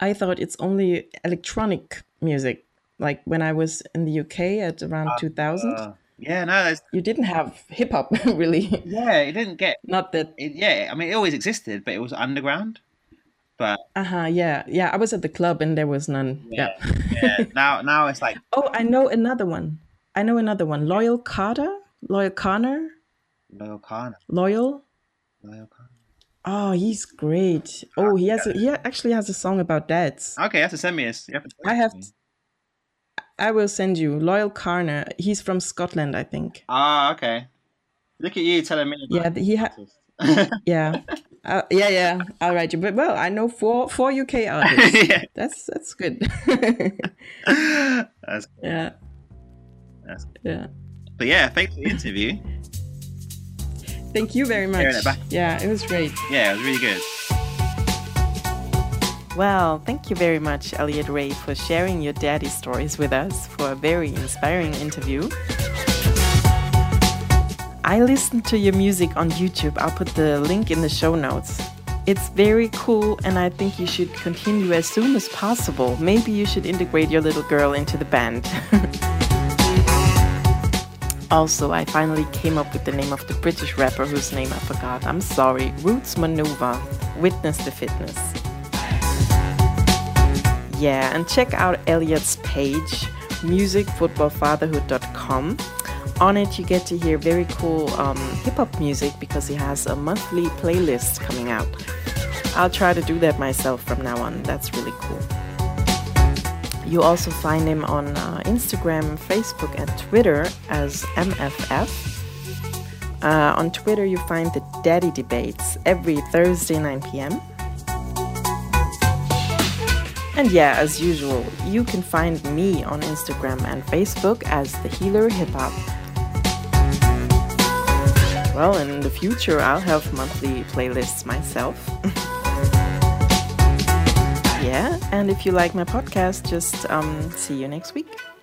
I thought it's only electronic music. Like when I was in the U K at around uh, two thousand. Uh, yeah, no, that's... you didn't have hip hop really. Yeah, it didn't get not that. It, yeah, I mean, it always existed, but it was underground. But uh-huh yeah yeah I was at the club and there was none. Yeah, yeah. yeah. now now it's like oh I know another one I know another one Loyle Carter Loyle Carner Loyle Carner Loyle Loyle Carner oh he's great oh he has a, he actually has a song about dads. Okay, you have to send me this. Have I have to, I will send you Loyle Carner. He's from Scotland, I think. Ah, okay, look at you telling me about yeah he had yeah Uh, yeah, yeah, I'll write you. But well, I know four four U K artists. yeah. That's that's good. that's good. Yeah. That's good. Yeah. But yeah, thanks for the interview. Thank you very much. It back. Yeah, it was great. Yeah, it was really good. Well, thank you very much, Elliott Rae, for sharing your daddy stories with us for a very inspiring interview. I listened to your music on YouTube. I'll put the link in the show notes. It's very cool, and I think you should continue as soon as possible. Maybe you should integrate your little girl into the band. Also, I finally came up with the name of the British rapper whose name I forgot. I'm sorry. Roots Manuva. Witness the Fitness. Yeah, and check out Elliott's page, music football fatherhood dot com. On it, you get to hear very cool um, hip-hop music because he has a monthly playlist coming out. I'll try to do that myself from now on. That's really cool. You also find him on uh, Instagram, Facebook, and Twitter as M F F. Uh, on Twitter, you find the Daddy Debates every Thursday, nine p.m. And yeah, as usual, you can find me on Instagram and Facebook as The Healer Hip Hop. Well, in the future, I'll have monthly playlists myself. Yeah, and if you like my podcast, just um, see you next week.